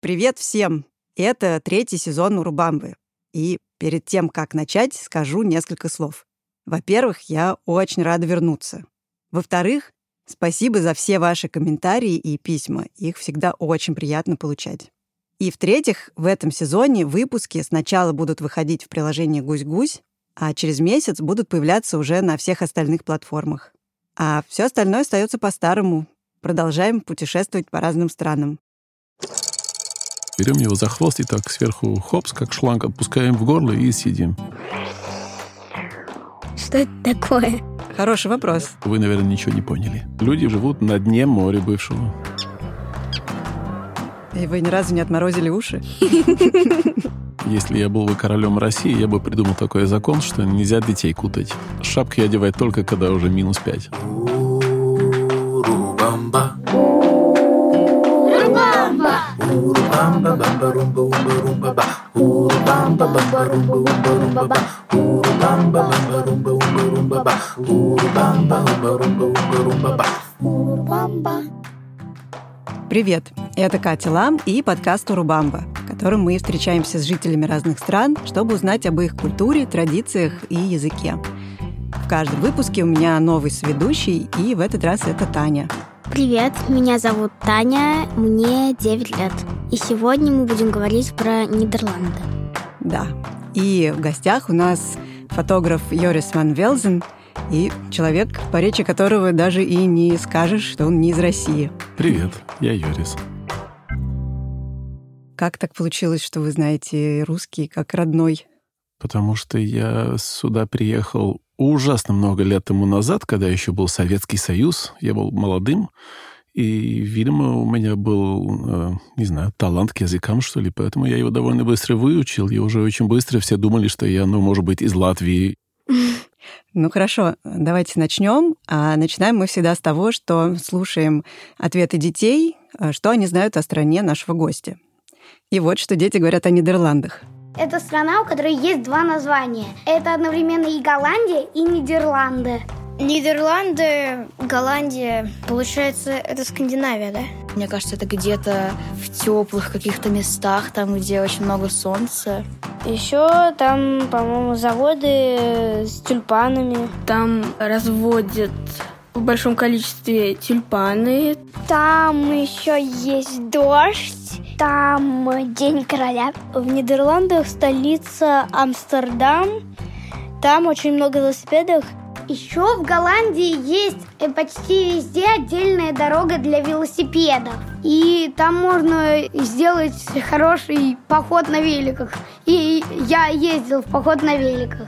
Привет всем! Это третий сезон Урубамбы. И перед тем, как начать, скажу несколько слов. Во-первых, я очень рада вернуться. Во-вторых, спасибо за все ваши комментарии и письма. Их всегда очень приятно получать. И в-третьих, в этом сезоне выпуски сначала будут выходить в приложении «Гусь-гусь», а через месяц будут появляться уже на всех остальных платформах. А все остальное остается по-старому. Продолжаем путешествовать по разным странам. Берем его за хвост и так сверху хопс, как шланг, опускаем в горло и съедим. Что это такое? Хороший вопрос. Вы, наверное, ничего не поняли. Люди живут на дне моря бывшего. И вы ни разу не отморозили уши? Если я был бы королем России, я бы придумал такой закон, что нельзя детей кутать. Шапки одевать только, когда уже минус 5. Урубамба. Урубамба. Урубамба-бамба-румба-умба-румба-ба. Урубамба-бамба-румба-умба-румба-ба. Урубамба-бамба-румба-умба-румба-ба. Урубамба-бамба-румба-умба-румба-ба. Урубамба. Привет, это Катя Ламм и подкаст «Урубамба», в котором мы встречаемся с жителями разных стран, чтобы узнать об их культуре, традициях и языке. В каждом выпуске у меня новый соведущий, и в этот раз это Таня. Привет, меня зовут Таня, мне 9 лет. И сегодня мы будем говорить про Нидерланды. Да, и в гостях у нас фотограф Йорис ван Вельзен, и человек, по речи которого даже и не скажешь, что он не из России. Привет, я Йорис. Как так получилось, что вы знаете русский как родной? Потому что я сюда приехал ужасно много лет тому назад, когда еще был Советский Союз. Я был молодым, и, видимо, у меня был, не знаю, талант к языкам, что ли, поэтому я его довольно быстро выучил, и уже очень быстро все думали, что я, может быть, из Латвии. Ну хорошо, давайте начнем. А начинаем мы всегда с того, что слушаем ответы детей, что они знают о стране нашего гостя. И вот что дети говорят о Нидерландах. Это страна, у которой есть два названия. Это одновременно и Голландия, и Нидерланды. Нидерланды, Голландия, получается, это Скандинавия, да? Мне кажется, это где-то в теплых каких-то местах, там, где очень много солнца. Еще там, по-моему, заводы с тюльпанами. Там разводят в большом количестве тюльпаны. Там еще есть дождь. Там День короля. В Нидерландах столица Амстердам. Там очень много велосипедов. Еще в Голландии есть почти везде отдельная дорога для велосипедов. И там можно сделать хороший поход на великах. И я ездил в поход на великах.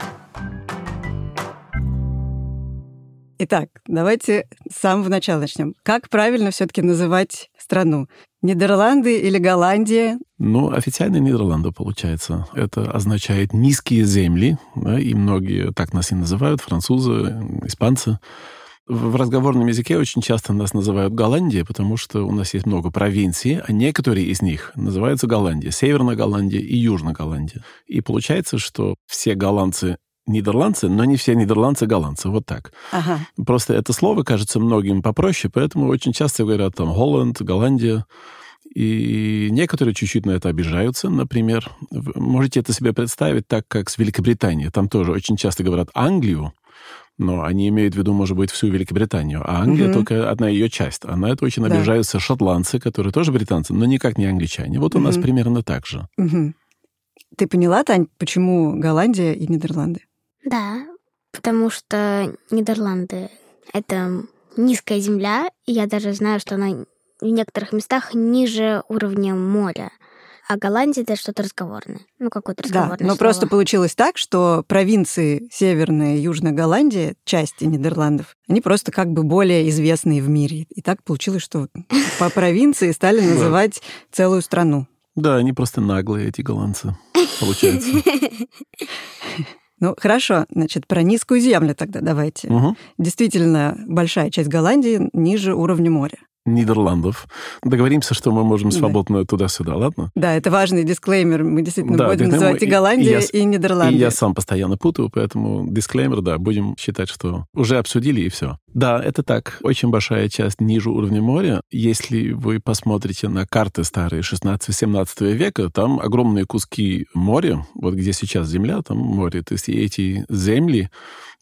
Итак, давайте с самого начала начнем. Как правильно все-таки называть страну? Нидерланды или Голландия? Ну, официально Нидерланды, получается. Это означает «низкие земли», да, и многие так нас и называют, французы, испанцы. В разговорном языке очень часто нас называют Голландия, потому что у нас есть много провинций, а некоторые из них называются Голландия. Северная Голландия и Южная Голландия. И получается, что все голландцы нидерландцы, но не все нидерландцы голландцы. Вот так. Ага. Просто это слово кажется многим попроще, поэтому очень часто говорят там Голланд, Голландия. И некоторые чуть-чуть на это обижаются, например. Вы можете это себе представить так, как с Великобританией. Там тоже очень часто говорят Англию, но они имеют в виду, может быть, всю Великобританию. А Англия только одна ее часть. А на это очень обижаются шотландцы, которые тоже британцы, но никак не англичане. Вот у нас примерно так же. Ты поняла, Тань, почему Голландия и Нидерланды? Да, потому что Нидерланды — это низкая земля, и я даже знаю, что она в некоторых местах ниже уровня моря. А Голландия — это что-то разговорное. Ну, какое-то разговорное слово. Да, но просто получилось так, что провинции Северная и Южная Голландия, части Нидерландов, они просто как бы более известные в мире. И так получилось, что по провинции стали называть целую страну. Да, они просто наглые, эти голландцы, получается. Ну, хорошо, значит, про низкую землю тогда давайте. Действительно, большая часть Голландии ниже уровня моря. Нидерландов. Договоримся, что мы можем свободно туда-сюда, ладно? Да, это важный дисклеймер. Мы действительно будем называть и Голландия, и Нидерланды. И я сам постоянно путаю, поэтому дисклеймер, да, будем считать, что уже обсудили, и все. Да, это так. Очень большая часть ниже уровня моря. Если вы посмотрите на карты старые 16-17 века, там огромные куски моря, вот где сейчас земля, там море. То есть эти земли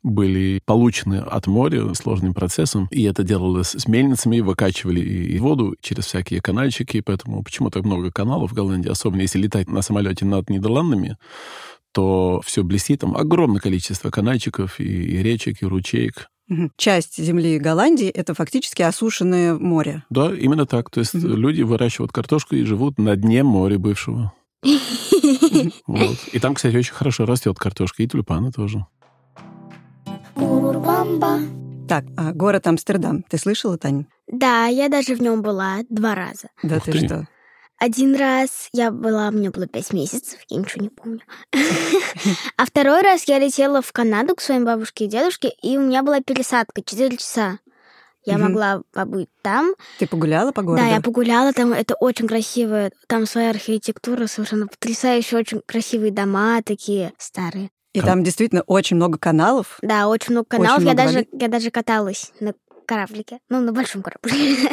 были получены от моря сложным процессом, и это делалось с мельницами, выкачивали и воду через всякие канальчики, поэтому почему так много каналов в Голландии, особенно если летать на самолете над Нидерландами, то все блестит, там огромное количество канальчиков и речек, и ручеек. Часть земли Голландии — это фактически осушенное море. Да, именно так. То есть люди выращивают картошку и живут на дне моря бывшего. Вот. И там, кстати, очень хорошо растет картошка, и тюльпаны тоже. Урубамба. Так, а город Амстердам. Ты слышала, Таня? Да, я даже в нем была 2 раза. Да. Ух ты, что? Один раз я была, мне было 5 месяцев, я ничего не помню. А 2-й раз я летела в Канаду к своей бабушке и дедушке, и у меня была пересадка 4 часа. Я могла побыть там. Ты погуляла по городу? Да, я погуляла там. Это очень красиво. Там своя архитектура совершенно потрясающая, очень красивые дома такие старые. И там действительно очень много каналов. Да, очень много каналов. Я даже каталась на кораблике. Ну, на большом кораблике.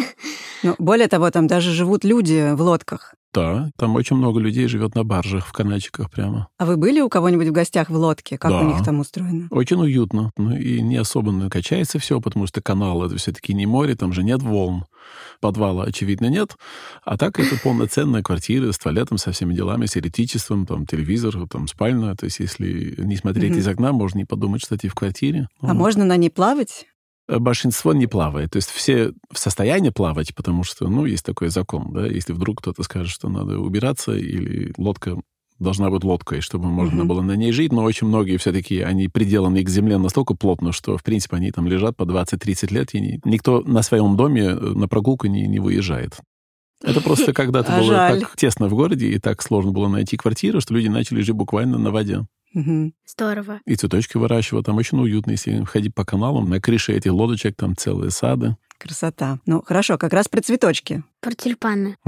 Ну, более того, там даже живут люди в лодках. Да, там очень много людей живет на баржах, в канальчиках прямо. А вы были у кого-нибудь в гостях в лодке? Как у них там устроено? Очень уютно. Ну, и не особо качается все, потому что канал — это все-таки не море, там же нет волн. Подвала, очевидно, нет. А так это полноценная квартира с туалетом, со всеми делами, с электричеством, там телевизор, там спальня. То есть если не смотреть из окна, можно не подумать, что ты в квартире. А можно на ней плавать? Большинство не плавает. То есть все в состоянии плавать, потому что, ну, есть такой закон, да, если вдруг кто-то скажет, что надо убираться, или лодка должна быть лодкой, чтобы можно было на ней жить, но очень многие все-таки, они приделаны к земле настолько плотно, что, в принципе, они там лежат по 20-30 лет, и никто на своем доме на прогулку не выезжает. Это просто когда-то было так тесно в городе, и так сложно было найти квартиру, что люди начали жить буквально на воде. Здорово. И цветочки выращивают. Там очень уютно, если ходить по каналам. На крыше этих лодочек там целые сады. Красота. Ну, хорошо, как раз про цветочки. Про тюльпаны.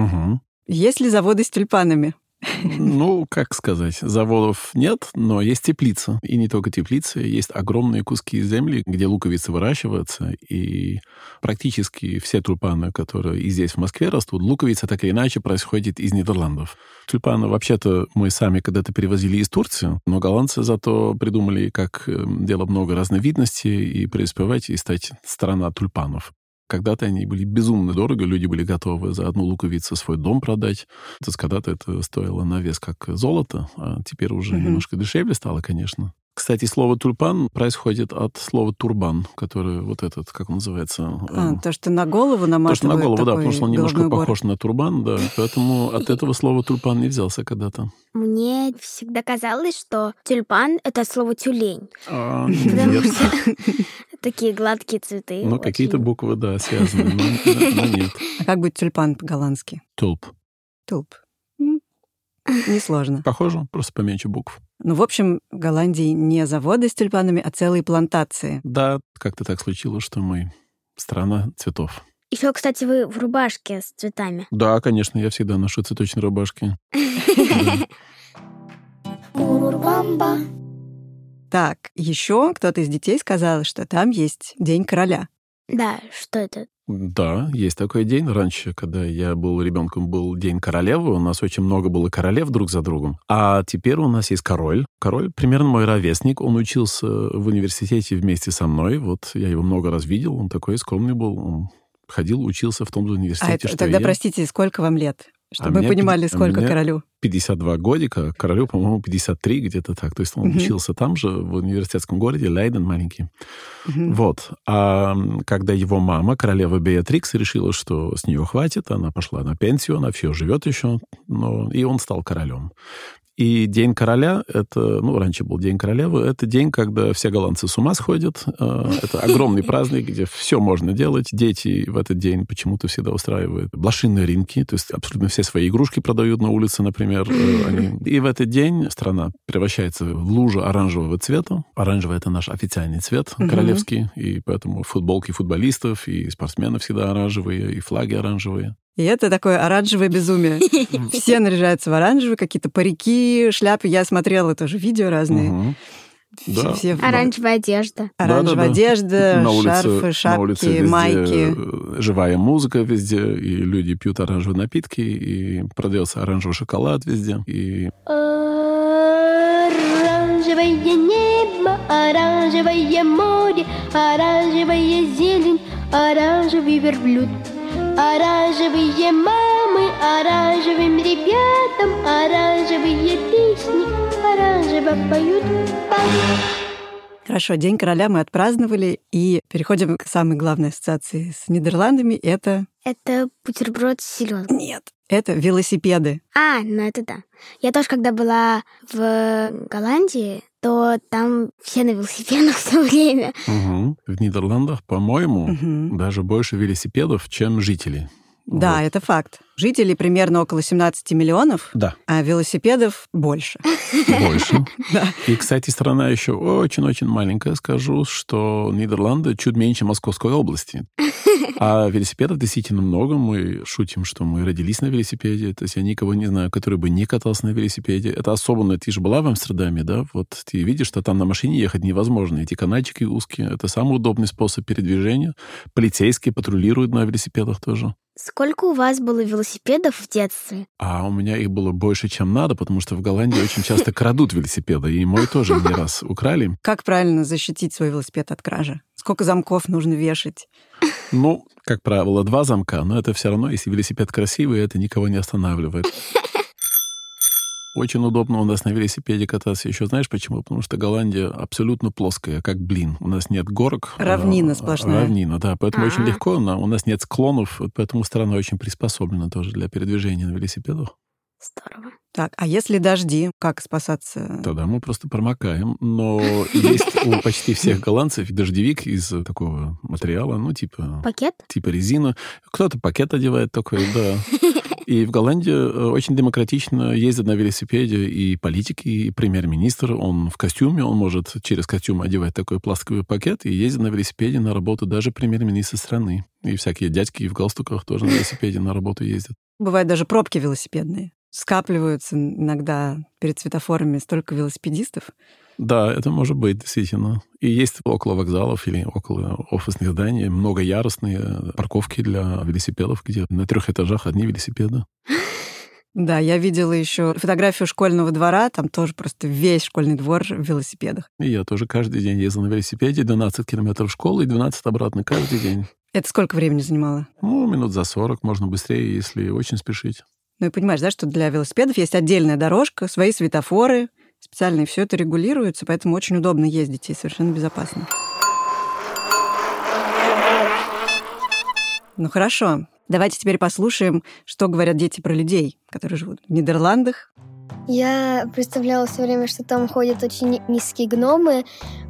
Есть ли заводы с тюльпанами? Ну, как сказать, заводов нет, но есть теплица. И не только теплицы. Есть огромные куски земли, где луковицы выращиваются. И практически все тюльпаны, которые и здесь, в Москве, растут, луковица так или иначе происходит из Нидерландов. Тюльпаны вообще-то мы сами когда-то перевозили из Турции, но голландцы зато придумали, как делать много разновидностей и преуспевать, и стать страна тюльпанов. Когда-то они были безумно дорого, люди были готовы за одну луковицу свой дом продать. То есть когда-то это стоило на вес как золото, а теперь уже немножко дешевле стало, конечно. Кстати, слово «тюльпан» происходит от слова «турбан», который вот этот, как он называется? То, что на голову наматывают. То, что на голову, да, потому что он немножко похож на турбан, да. Поэтому от этого слова «тюльпан» не взялся когда-то. Мне всегда казалось, что «тюльпан» — это слово «тюлень». Такие гладкие цветы. Ну, какие-то буквы, да, связаны, но нет. А как будет тюльпан по-голландски? Тулп. Тулп. Несложно. Похоже, просто поменьше букв. Ну, в общем, в Голландии не заводы с тюльпанами, а целые плантации. Да, как-то так случилось, что мы страна цветов. Еще, кстати, вы в рубашке с цветами. Да, конечно, я всегда ношу цветочные рубашки. Так, еще кто-то из детей сказал, что там есть День короля. Да, что это? Да, есть такой день. Раньше, когда я был ребенком, был День королевы. У нас очень много было королев друг за другом. А теперь у нас есть король. Король примерно мой ровесник. Он учился в университете вместе со мной. Вот я его много раз видел. Он такой скромный был. Он ходил, учился в том же университете, что тогда, простите, сколько вам лет? Чтобы мы понимали, сколько королю. 52 годика, королю, по-моему, 53, где-то так. То есть он учился там же, в университетском городе, Лейден маленький. Вот. А когда его мама, королева Беатрикс, решила, что с нее хватит, она пошла на пенсию, она все живет еще, но и он стал королем. И День короля, это, ну, раньше был День королевы, это день, когда все голландцы с ума сходят. Это огромный праздник, где все можно делать. Дети в этот день почему-то всегда устраивают блошиные рынки, то есть абсолютно все свои игрушки продают на улице, например. И в этот день страна превращается в лужу оранжевого цвета. Оранжевый — это наш официальный цвет королевский, и поэтому футболки футболистов и спортсменов всегда оранжевые, и флаги оранжевые. И это такое оранжевое безумие. Все наряжаются в оранжевый, какие-то парики, шляпы. Я смотрела тоже видео разные. Да. Оранжевая одежда. Оранжевая одежда, на улице, шарфы, шапки, на улице майки. Живая музыка везде, и люди пьют оранжевые напитки, и продается оранжевый шоколад везде. И... Оранжевое небо, оранжевое море, оранжевая зелень, оранжевый верблюд. Оранжевые мамы, оранжевым ребятам, оранжевые песни, оранжево поют. Хорошо, День короля мы отпраздновали, и переходим к самой главной ассоциации с Нидерландами. Это бутерброд с селёдкой. Нет, это велосипеды. Ну это да. Я тоже, когда была в Голландии, то там все на велосипедах все время. В Нидерландах, по-моему, даже больше велосипедов, чем жителей. Да, вот. Это факт. Жителей примерно около 17 миллионов, а велосипедов больше. Больше. И, кстати, страна еще очень-очень маленькая. Скажу, что Нидерланды чуть меньше Московской области. А велосипедов действительно много. Мы шутим, что мы родились на велосипеде. То есть я никого не знаю, который бы не катался на велосипеде. Это особенно... Ты же была в Амстердаме, да? Вот ты видишь, что там на машине ехать невозможно. Эти канальчики узкие. Это самый удобный способ передвижения. Полицейские патрулируют на велосипедах тоже. Сколько у вас было велосипедов в детстве? У меня их было больше, чем надо, потому что в Голландии очень часто крадут велосипеды, и мой тоже не раз украли. Как правильно защитить свой велосипед от кражи? Сколько замков нужно вешать? Как правило, 2 замка, но это все равно, если велосипед красивый, это никого не останавливает. Очень удобно у нас на велосипеде кататься. Еще знаешь почему? Потому что Голландия абсолютно плоская, как блин. У нас нет горок. Равнина сплошная. Равнина, да. Поэтому очень легко. У нас нет склонов. Поэтому страна очень приспособлена тоже для передвижения на велосипедах. Здорово. Так, а если дожди, как спасаться? Тогда мы просто промокаем. Но есть у почти всех голландцев дождевик из такого материала, типа... Пакет? Типа резина. Кто-то пакет одевает такой, да. И в Голландии очень демократично ездят на велосипеде и политики, и премьер-министр. Он в костюме, он может через костюм одевать такой пластиковый пакет и ездит на велосипеде на работу даже премьер-министр страны. И всякие дядьки в галстуках тоже на велосипеде на работу ездят. Бывают даже пробки велосипедные. Скапливаются иногда перед светофорами столько велосипедистов. Да, это может быть, действительно. И есть около вокзалов или около офисных зданий многоярусные парковки для велосипедов, где на 3 этажах одни велосипеды. Да, я видела еще фотографию школьного двора, там тоже просто весь школьный двор в велосипедах. И я тоже каждый день ездил на велосипеде, 12 километров в школу и 12 обратно каждый день. Это сколько времени занимало? Минут за 40, можно быстрее, если очень спешить. И понимаешь, да, что для велосипедов есть отдельная дорожка, свои светофоры, специально, и все это регулируется, поэтому очень удобно ездить и совершенно безопасно. Хорошо, давайте теперь послушаем, что говорят дети про людей, которые живут в Нидерландах. Я представляла все время, что там ходят очень низкие гномы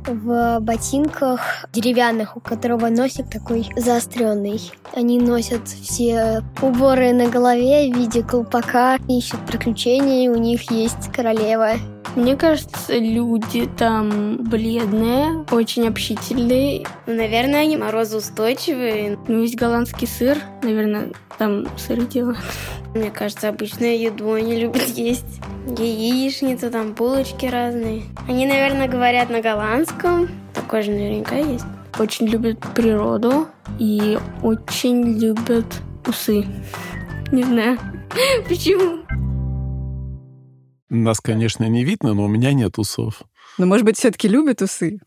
в ботинках деревянных, у которого носик такой заостренный. Они носят все уборы на голове в виде колпака, ищут приключения, у них есть королева. Мне кажется, люди там бледные, очень общительные. Наверное, они морозоустойчивые. Есть голландский сыр. Наверное, там сыр делают. Мне кажется, обычную еду они любят есть. Яичницу, там булочки разные. Они, наверное, говорят на голландском. Такое же наверняка есть. Очень любят природу и очень любят усы. Не знаю, почему. Нас, конечно, не видно, но у меня нет усов. Может быть, все-таки любят усы?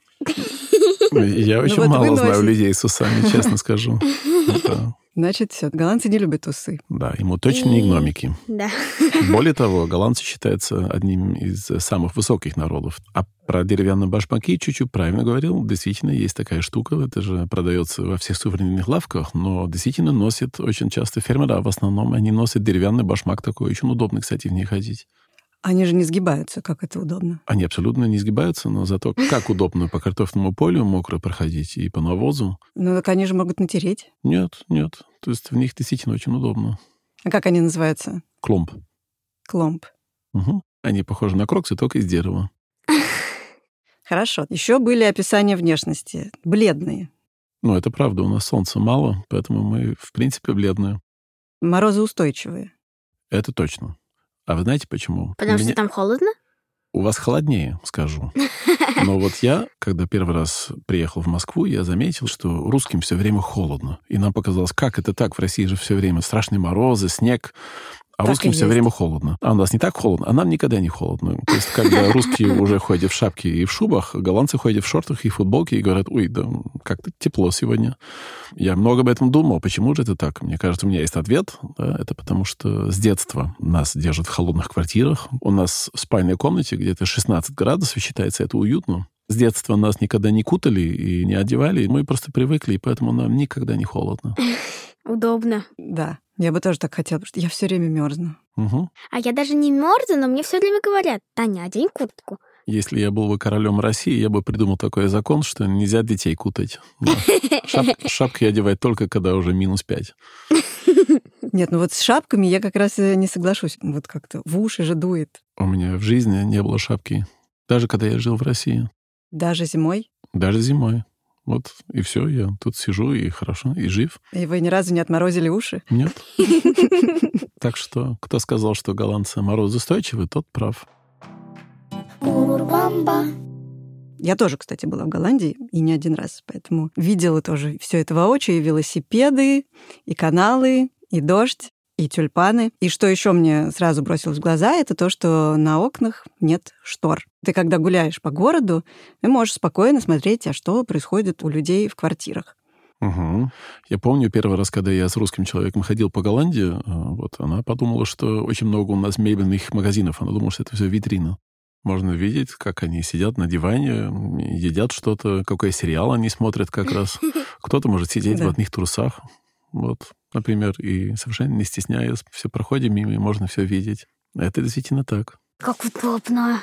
Я очень мало знаю людей с усами, честно скажу. Значит, все, голландцы не любят усы. Да, ему точно не гномики. Да. Более того, голландцы считаются одним из самых высоких народов. А про деревянные башмаки чуть-чуть правильно говорил. Действительно, есть такая штука. Это же продается во всех сувенирных лавках. Но действительно носят очень часто фермеры. В основном они носят деревянный башмак такой. Очень удобно, кстати, в ней ходить. Они же не сгибаются, как это удобно. Они абсолютно не сгибаются, но зато как удобно по картофельному полю мокро проходить и по навозу. Ну, так они же могут натереть. Нет. То есть в них действительно очень удобно. А как они называются? Кломп. Угу. Они похожи на кроксы, только из дерева. Хорошо. Еще были описания внешности. Бледные. Ну, это правда. У нас солнца мало, поэтому мы, в принципе, бледные. Морозоустойчивые. Это точно. А вы знаете почему? Потому что там холодно? У вас холоднее, скажу. Но вот я, когда первый раз приехал в Москву, я заметил, что русским все время холодно. И нам показалось, как это так? В России же все время страшные морозы, снег. А так русским все время холодно. А у нас не так холодно, а нам никогда не холодно. То есть, когда русские уже ходят в шапке и в шубах, голландцы ходят в шортах и футболке и говорят, ой, да как-то тепло сегодня. Я много об этом думал. Почему же это так? Мне кажется, у меня есть ответ. Да? Это потому, что с детства нас держат в холодных квартирах. У нас в спальной комнате где-то 16 градусов, и считается это уютно. С детства нас никогда не кутали и не одевали. Мы просто привыкли, и поэтому нам никогда не холодно. Удобно. Да. Я бы тоже так хотела, потому что я все время мерзну. Угу. А я даже не мерзну, но мне все время говорят, Таня, одень куртку. Если я был бы королем России, я бы придумал такой закон, что нельзя детей кутать. Шапки одевать только, когда уже -5. Нет, ну вот с шапками я как раз не соглашусь. Вот как-то в уши же дует. У меня в жизни не было шапки. Даже когда я жил в России. Даже зимой? Даже зимой. Вот, и все, я тут сижу, и хорошо, и жив. И вы ни разу не отморозили уши? Нет. Так что, кто сказал, что голландцы морозоустойчивы, тот прав. Я тоже, кстати, была в Голландии, и не один раз, поэтому видела тоже все это воочию, и велосипеды, и каналы, и дождь, и тюльпаны. И что еще мне сразу бросилось в глаза, это то, что на окнах нет штор. Ты, когда гуляешь по городу, ты можешь спокойно смотреть, а что происходит у людей в квартирах. Угу. Я помню первый раз, когда я с русским человеком ходил по Голландии, вот она подумала, что очень много у нас мебельных магазинов. Она думала, что это все витрина. Можно видеть, как они сидят на диване, едят что-то, какой сериал они смотрят как раз. Кто-то может сидеть в одних трусах. Вот, например, и совершенно не стесняясь, все проходим мимо, и можно все видеть. Это действительно так. Как удобно.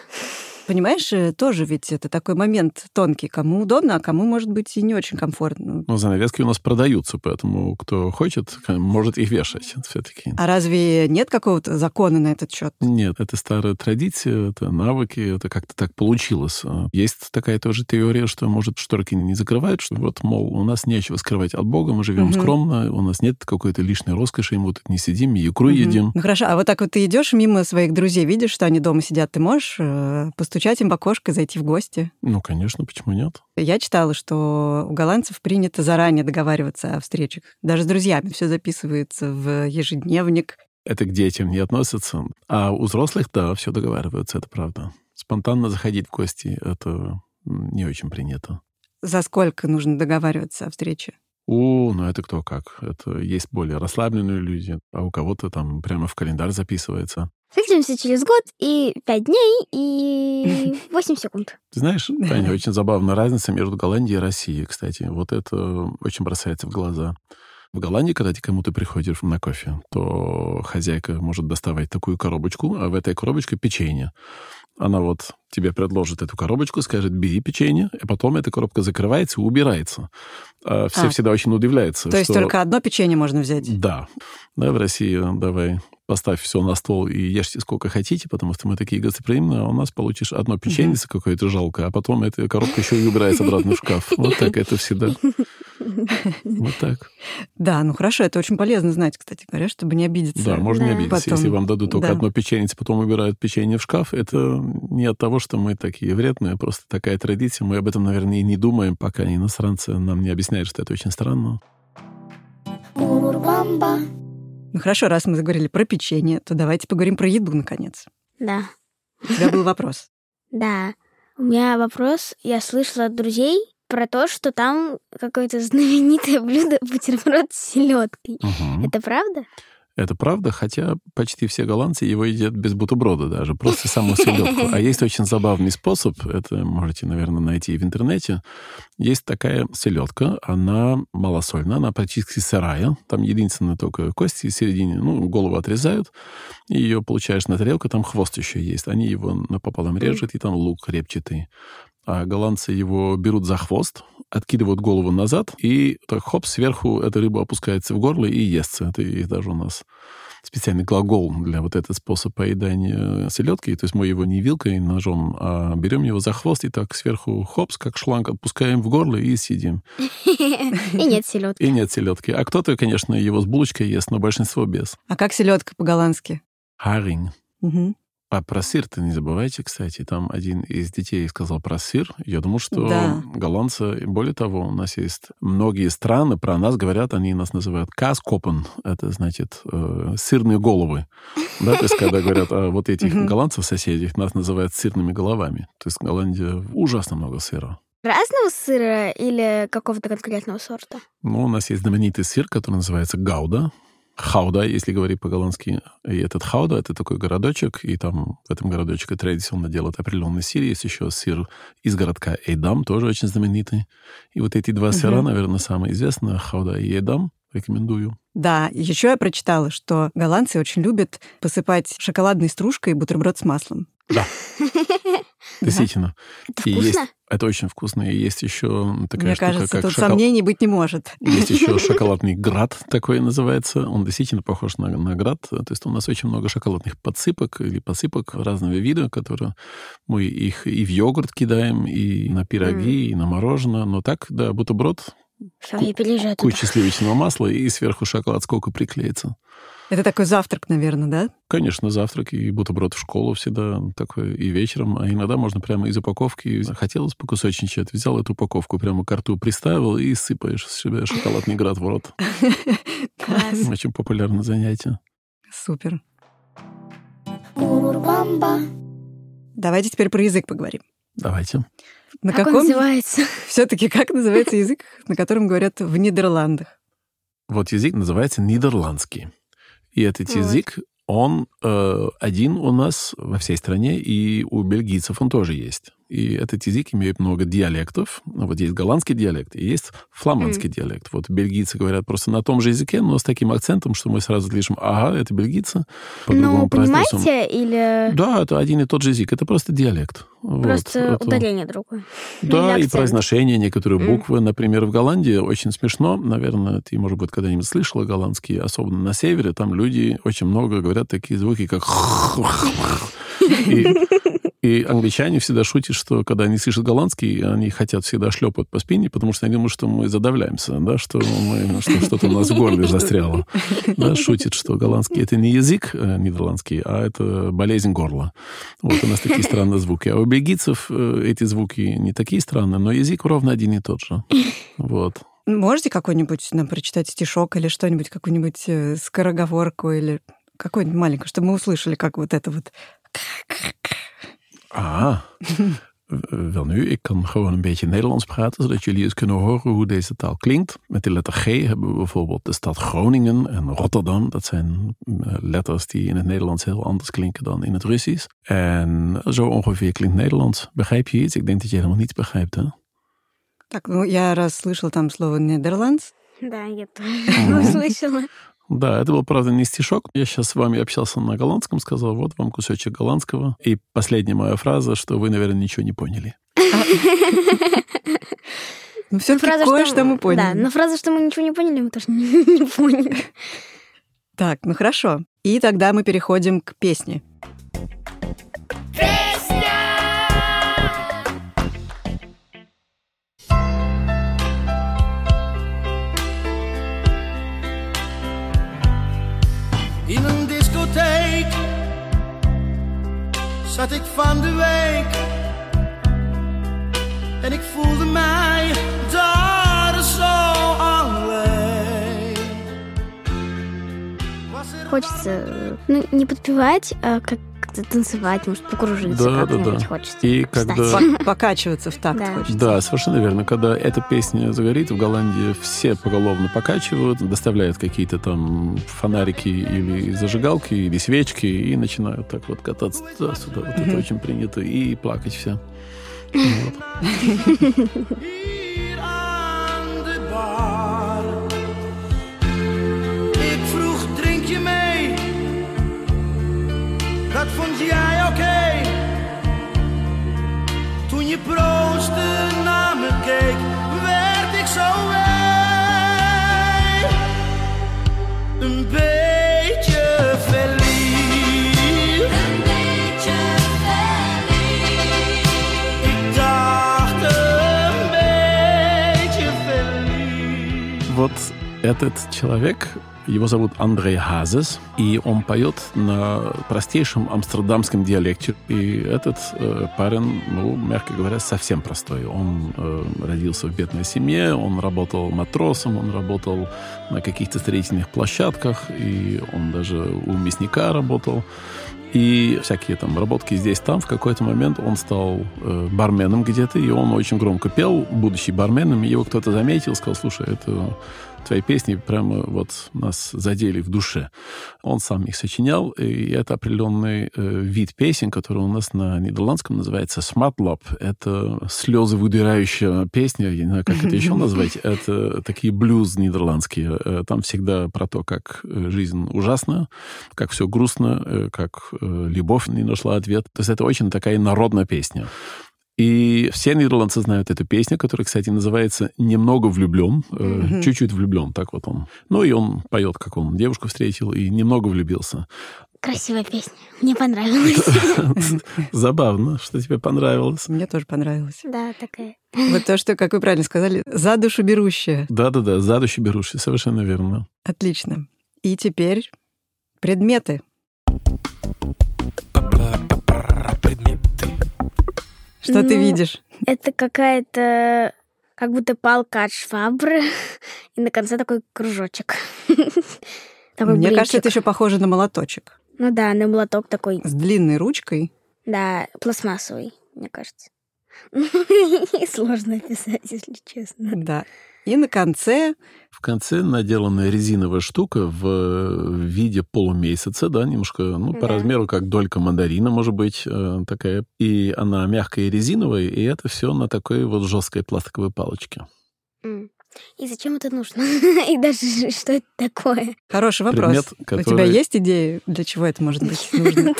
Понимаешь, тоже ведь это такой момент тонкий. Кому удобно, а кому, может быть, и не очень комфортно. Ну, занавески у нас продаются, поэтому кто хочет, может их вешать все-таки. А разве нет какого-то закона на этот счет? Нет, это старая традиция, это навыки, это как-то так получилось. Есть такая тоже теория, что, может, шторки не закрывают, что вот, мол, у нас нечего скрывать от Бога, мы живем скромно, у нас нет какой-то лишней роскоши, мы тут не сидим, и икру едим. Ну, хорошо, а вот так вот ты идешь мимо своих друзей, видишь, что они дома сидят, ты можешь постучать им в окошко, зайти в гости? Ну, конечно, почему нет? Я читала, что у голландцев принято заранее договариваться о встречах. Даже с друзьями все записывается в ежедневник. Это к детям не относится. А у взрослых, да, все договариваются, это правда. Спонтанно заходить в гости — это не очень принято. За сколько нужно договариваться о встрече? Ну это кто как. Это есть более расслабленные люди, а у кого-то там прямо в календарь записывается. Встретимся через год и 5 дней и 8 секунд. Ты знаешь, Таня, очень забавная разница между Голландией и Россией, кстати. Вот это очень бросается в глаза. В Голландии, когда ты кому-то приходишь на кофе, то хозяйка может доставать такую коробочку, а в этой коробочке печенье. Она вот тебе предложит эту коробочку, скажет, бери печенье, и потом эта коробка закрывается и убирается. Все всегда очень удивляются. То есть только одно печенье можно взять? Да. Да, в России давай поставь все на стол и ешьте сколько хотите, потому что мы такие гостеприимные, а у нас получишь одно печенье какое-то жалкое, а потом эта коробка еще и убирается обратно в шкаф. Вот так это всегда. Вот так. Да, ну хорошо, это очень полезно знать, кстати говоря, чтобы не обидеться. Да, можно не обидеться. Потом... Если вам дадут только одно печенье, потом убирают печенье в шкаф, это не от того, что мы такие вредные, просто такая традиция. Мы об этом, наверное, и не думаем, пока иностранцы нам не объясняют, что это очень странно. Ну хорошо, раз мы заговорили про печенье, то давайте поговорим про еду, наконец. Да. У тебя был вопрос. Да. У меня вопрос. Я слышала от друзей про то, что там какое-то знаменитое блюдо бутерброд с селедкой. Это правда? Это правда, хотя почти все голландцы его едят без бутерброда даже, просто саму селедку. А есть очень забавный способ, это можете, наверное, найти в интернете. Есть такая селедка, она малосольная, она практически сырая. Там единственное только кости в середине, ну, голову отрезают, и ее получаешь на тарелку, там хвост еще есть. Они его напополам режут, и там лук репчатый. А голландцы его берут за хвост, откидывают голову назад, и так хоп, сверху эта рыба опускается в горло и естся. Это и даже у нас специальный глагол для вот этого способа поедания селедки. То есть мы его не вилкой и ножом, а берем его за хвост и так сверху хопс, как шланг, отпускаем в горло и съедим. И нет селедки. И нет селедки. А кто-то, конечно, его с булочкой ест, но большинство без. А как селедка по-голландски? Харинг. А про сыр -то не забывайте, кстати. Там один из детей сказал про сыр. Я думаю, что да. Голландцы, более того, у нас есть многие страны, про нас говорят, они нас называют каскопен. Это значит сырные головы. Да, то есть когда говорят о вот этих голландцев соседей, нас называют сырными головами. То есть в Голландии ужасно много сыра. Разного сыра или какого-то конкретного сорта? Ну, у нас есть знаменитый сыр, который называется Гауда. Хауда, если говорить по-голландски. И этот Хауда, это такой городочек, и там в этом городочке традиционно делают определенный сыр. Есть еще сыр из городка Эдам, тоже очень знаменитый. И вот эти два сыра, наверное, самые известные, Хауда и Эдам, рекомендую. Да, еще я прочитала, что голландцы очень любят посыпать шоколадной стружкой бутерброд с маслом. Да, действительно. Это вкусно? Это очень вкусно. И есть еще такая штука, мне кажется, тут сомнений быть не может. Есть еще шоколадный град, такой называется. Он действительно похож на град. То есть у нас очень много шоколадных подсыпок или посыпок разного вида, которые мы их и в йогурт кидаем, и на пироги, и на мороженое. Но так, да, бутерброд, куча сливочного масла и сверху шоколад сколько приклеится. Это такой завтрак, наверное, да? Конечно, завтрак и бутерброд в школу всегда такой, и вечером. А иногда можно прямо из упаковки. Захотелось покусочничать, взял эту упаковку, прямо к рту приставил и сыпаешь себе шоколадный град в рот. Очень популярное занятие. Супер. Давайте теперь про язык поговорим. Давайте. На как он называется? Все-таки как называется язык, на котором говорят в Нидерландах? Вот язык называется нидерландский. И этот язык, он один у нас во всей стране, и у бельгийцев он тоже есть. И этот язык имеет много диалектов. Вот есть голландский диалект, и есть фламандский диалект. Вот бельгийцы говорят просто на том же языке, но с таким акцентом, что мы сразу слышим, ага, это бельгийцы. Ну, понимаете, или... Да, это один и тот же язык, это просто диалект. Просто вот, ударение другое. Да, и произношение, некоторые буквы. Например, в Голландии очень смешно. Наверное, ты, может быть, когда-нибудь слышала голландский, особенно на севере, там люди очень много говорят такие звуки, как... И англичане всегда шутят, что когда они слышат голландский, они хотят всегда шлепать по спине, потому что они думают, что мы задавляемся, да, что что-то у нас в горле застряло. Да, шутят, что голландский — это не язык нидерландский, а это болезнь горла. Вот у нас такие странные звуки. А у бельгийцев эти звуки не такие странные, но язык ровно один и тот же. Вот. Можете какой-нибудь нам прочитать стишок или что-нибудь, какую-нибудь скороговорку или какую-нибудь маленькую, чтобы мы услышали, как вот это вот... Ah, wel nu, ik kan gewoon een beetje Nederlands praten... zodat jullie eens kunnen horen hoe deze taal klinkt. Met de letter G hebben we bijvoorbeeld de stad Groningen en Rotterdam. Dat zijn letters die in het Nederlands heel anders klinken dan in het Russisch. En zo ongeveer klinkt Nederlands. Begrijp je iets? Ik denk dat je helemaal niets begrijpt, hè? Так, ну, я расслышала там слово Нидерландс. Да, я тоже услышала. Да, это был, правда, не стишок. Я сейчас с вами общался на голландском, сказал, вот вам кусочек голландского. И последняя моя фраза, что вы, наверное, ничего не поняли. Ну, все-таки кое-что мы поняли. Да, но фраза, что мы ничего не поняли, мы тоже не поняли. Так, ну хорошо. И тогда мы переходим к песне. Zat ik van de week en ik voelde mij daar zo alleen. Хочется, ну, не подпевать, а как как-то танцевать, может, покружиться, как-нибудь хочется. И когда... Покачиваться в такт хочется. Да, совершенно верно. Когда эта песня загорит, в Голландии все поголовно покачивают, доставляют какие-то там фонарики или зажигалки, или свечки, и начинают так вот кататься туда-сюда. Вот это очень принято. И плакать все. Dat vond jij oké, toen je proostte naar me keek, werd ik zo heen, een beetje verliefd, ik dacht een beetje verliefd. Вот этот человек. Его зовут Андрей Хазес, и он поет на простейшем амстердамском диалекте. И этот парень, ну, мягко говоря, совсем простой. Он родился в бедной семье, он работал матросом, он работал на каких-то строительных площадках, и он даже у мясника работал. И всякие там работки здесь-там. В какой-то момент он стал барменом где-то, и он очень громко пел, будучи барменом. Его кто-то заметил, сказал: слушай, это... твои песни прямо вот нас задели в душе. Он сам их сочинял, и это определенный вид песен, который у нас на нидерландском называется Smartlap. Это слезовыдирающая песня, я не знаю, как это еще назвать. Это такие блюз нидерландские. Там всегда про то, как жизнь ужасна, как все грустно, как любовь не нашла ответ. То есть это очень такая народная песня. И все нидерландцы знают эту песню, которая, кстати, называется «Немного влюблен», чуть-чуть влюблен, так вот он. Ну и он поет, как он девушку встретил и немного влюбился. Красивая песня. Мне понравилась. Забавно, что тебе понравилось. Мне тоже понравилось. Да, такая. Вот то, что, как вы правильно сказали, за душу берущая. Да-да-да, за душу берущая, совершенно верно. Отлично. И теперь предметы. Что ты видишь? Это какая-то... как будто палка от швабры. И на конце такой кружочек. Мне кажется, это еще похоже на молоточек. Ну да, на молоток такой. С длинной ручкой. Да, пластмассовый, мне кажется. Сложно описать, если честно. Да. И на конце... В конце наделанная резиновая штука в виде полумесяца, да, немножко, ну, по размеру, как долька мандарина, может быть, такая. И она мягкая и резиновая, и это все на такой вот жесткой пластиковой палочке. И зачем это нужно? И даже что это такое? Хороший вопрос. Предмет, который... У тебя есть идеи, для чего это может быть нужно?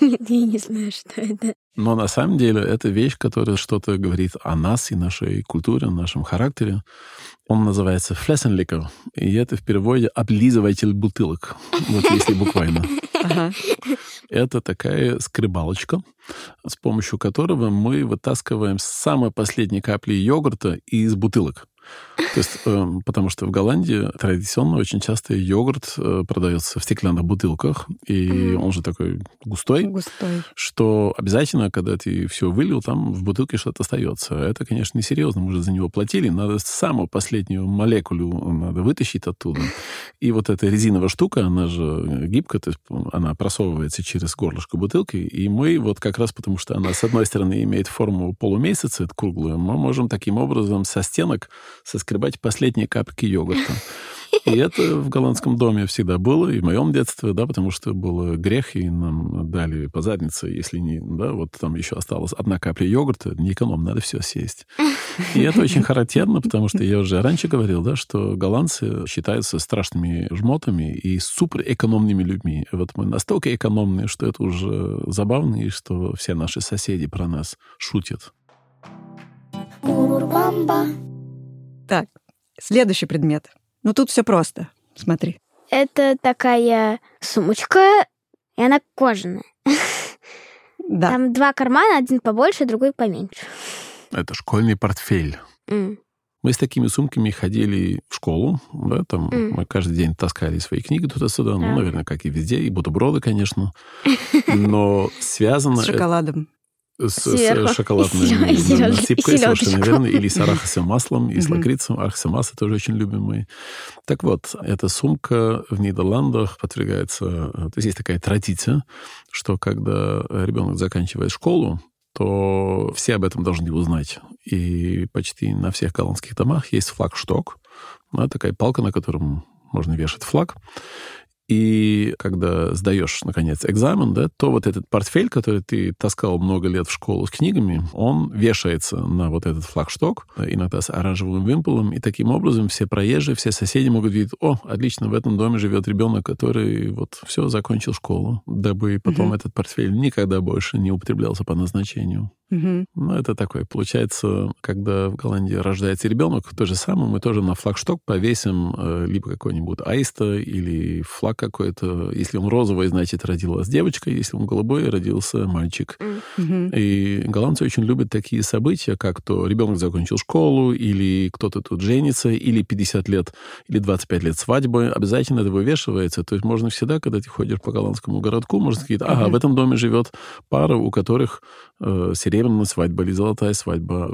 Нет, я не знаю, что это. Но на самом деле это вещь, которая что-то говорит о нас и нашей культуре, о нашем характере. Он называется «флессенликер», и это в переводе «облизыватель бутылок», вот если буквально. Это такая скребалочка, с помощью которого мы вытаскиваем самые последние капли йогурта из бутылок. То есть, потому что в Голландии традиционно очень часто йогурт продается в стеклянных бутылках, и он же такой густой, что обязательно, когда ты все вылил, там в бутылке что-то остается. Это, конечно, несерьезно, мы же за него платили, надо самую последнюю молекулю надо вытащить оттуда. И вот эта резиновая штука, она же гибкая, то есть она просовывается через горлышко бутылки, и мы вот как раз потому, что она, с одной стороны, имеет форму полумесяца, это круглую, мы можем таким образом со стенок соскребать последние капки йогурта. И это в голландском доме всегда было, и в моем детстве, да, потому что был грех, и нам дали по заднице, если не, да, вот там еще осталась одна капля йогурта, не эконом, надо все съесть. И это очень характерно, потому что я уже раньше говорил, да, что голландцы считаются страшными жмотами и суперэкономными людьми. Вот мы настолько экономные, что это уже забавно, и что все наши соседи про нас шутят. Урубамба. Так, следующий предмет. Ну, тут все просто. Смотри. Это такая сумочка, и она кожаная. Да. Там два кармана, один побольше, другой поменьше. Это школьный портфель. Мы с такими сумками ходили в школу, да, там мы каждый день таскали свои книги туда-сюда, ну, наверное, как и везде, и бутерброды, конечно. Но связано... С шоколадом. С шоколадной насыпкой, совершенно верно. Или с арахисовым маслом, и с лакрицем. Арахисовое масло тоже очень любимое. Так вот, эта сумка в Нидерландах подвергается... То есть есть такая традиция, что когда ребенок заканчивает школу, то все об этом должны узнать. И почти на всех голландских домах есть флагшток. Такая палка, на котором можно вешать флаг. И когда сдаешь, наконец, экзамен, да, то вот этот портфель, который ты таскал много лет в школу с книгами, он вешается на вот этот флагшток, иногда с оранжевым вымпелом, и таким образом все проезжие, все соседи могут видеть, о, отлично, в этом доме живет ребенок, который вот все, закончил школу, дабы потом этот портфель никогда больше не употреблялся по назначению. Ну, это такое. Получается, когда в Голландии рождается ребенок, то же самое, мы тоже на флагшток повесим либо какой-нибудь аиста или флаг какой-то. Если он розовый, значит, родилась девочка. Если он голубой, родился мальчик. И голландцы очень любят такие события, как то ребенок закончил школу, или кто-то тут женится, или 50 лет, или 25 лет свадьбы. Обязательно это вывешивается. То есть можно всегда, когда ты ходишь по голландскому городку, можно сказать, ага, в этом доме живет пара, у которых серебряная свадьба или золотая свадьба.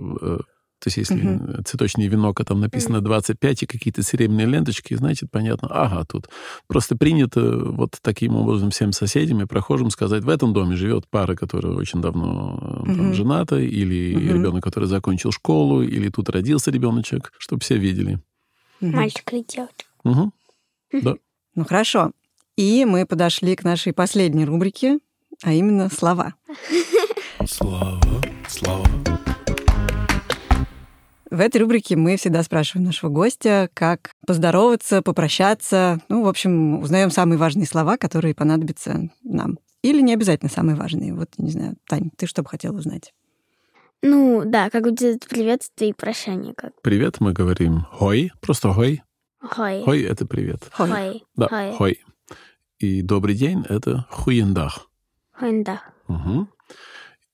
То есть если цветочное венок, а там написано 25 и какие-то серебряные ленточки, значит, понятно, ага, тут просто принято вот таким образом всем соседям и прохожим сказать, в этом доме живет пара, которая очень давно там, жената, или ребенок, который закончил школу, или тут родился ребеночек, чтобы все видели. Мальчик или девочка. Да. Ну, хорошо. И мы подошли к нашей последней рубрике, а именно слова. Слава. В этой рубрике мы всегда спрашиваем нашего гостя, как поздороваться, попрощаться. Ну, в общем, узнаем самые важные слова, которые понадобятся нам. Или не обязательно самые важные. Вот, не знаю, Тань, ты что бы хотела узнать? Ну, да, как будет приветствие и прощание. Как. Привет мы говорим «хой», просто «хой». «Хой». «Хой» — это «привет». «Хой». Да, «хой». И «добрый день» — это «хуендаг». «Хуендаг». Угу.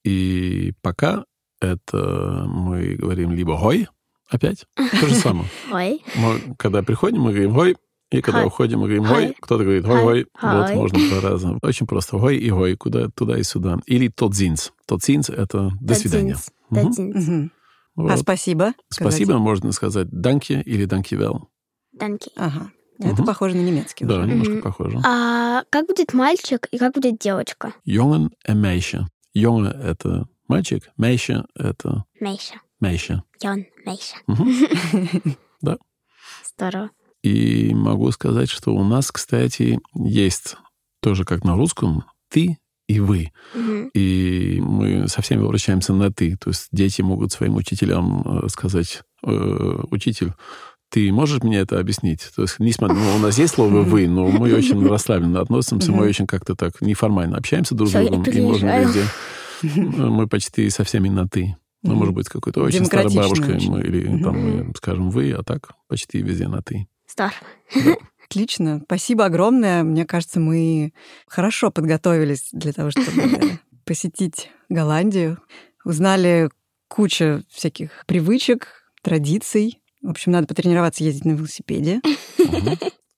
И пока это мы говорим либо «хой», опять, то же самое. «Хой». Мы, когда приходим, мы говорим «хой», и когда уходим, мы говорим «хой». Кто-то говорит «хой-хой». Вот, можно по-разному. Очень просто «хой» и «хой», куда, туда и сюда. Или «тотзинс». «Тотзинс» — это «до свидания». Вот. А «спасибо»? Спасибо сказать. Можно сказать «данке» или «данкевел». «Данке». Ага. Это похоже на немецкий. Да, немножко похоже. А как будет мальчик и как будет девочка? «Jongen» и «meisje». Jongen — это мальчик, meisje — это... Meisje. Jong, meisje. Да. Здорово. И могу сказать, что у нас, кстати, есть тоже, как на русском, «ты» и «вы». И мы со всеми обращаемся на «ты». То есть дети могут своим учителям сказать, «Учитель, ты можешь мне это объяснить?» То есть, несмотря, ну, у нас есть слово «вы», но мы очень расслабленно относимся, мы очень как-то так неформально общаемся друг с другом, и можно везде... Мы почти со всеми на «ты». Ну, может быть, с какой-то очень старой бабушкой мы, или там, мы скажем «вы», а так почти везде на «ты». Стар. Да. Отлично. Спасибо огромное. Мне кажется, мы хорошо подготовились для того, чтобы посетить Голландию. Узнали кучу всяких привычек, традиций. В общем, надо потренироваться ездить на велосипеде.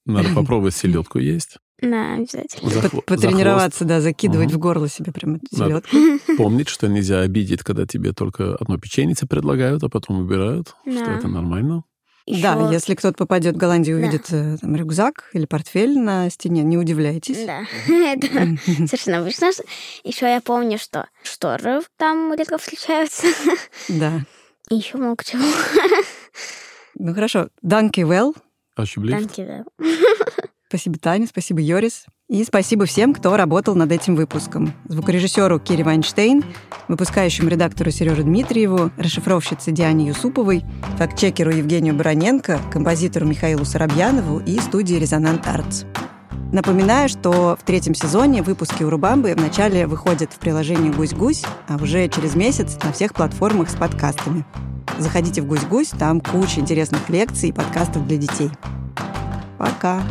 Надо попробовать селедку есть. Да, обязательно. Потренироваться, да, закидывать в горло себе прямо селедку. Помнить, что нельзя обидеть, когда тебе только одно печенье предлагают, а потом убирают, что это нормально. Еще... Да, если кто-то попадет в Голландию и увидит там, рюкзак или портфель на стене, не удивляйтесь. Да, это совершенно обычно. Еще я помню, что шторы там редко встречаются. Да. И еще много чего. Ну хорошо. Dankjewel. Dankjewel. Спасибо, Таня, спасибо, Йорис. И спасибо всем, кто работал над этим выпуском. Звукорежиссеру Кире Вайнштейн, выпускающему редактору Сереже Дмитриеву, расшифровщице Диане Юсуповой, фактчекеру Евгению Бароненко, композитору Михаилу Соробьянову и студии «Резонант Артс». Напоминаю, что в 3-м сезоне выпуски «Урубамбы» вначале выходят в приложении «Гусь-гусь», а уже через месяц на всех платформах с подкастами. Заходите в «Гусь-гусь», там куча интересных лекций и подкастов для детей. Пока!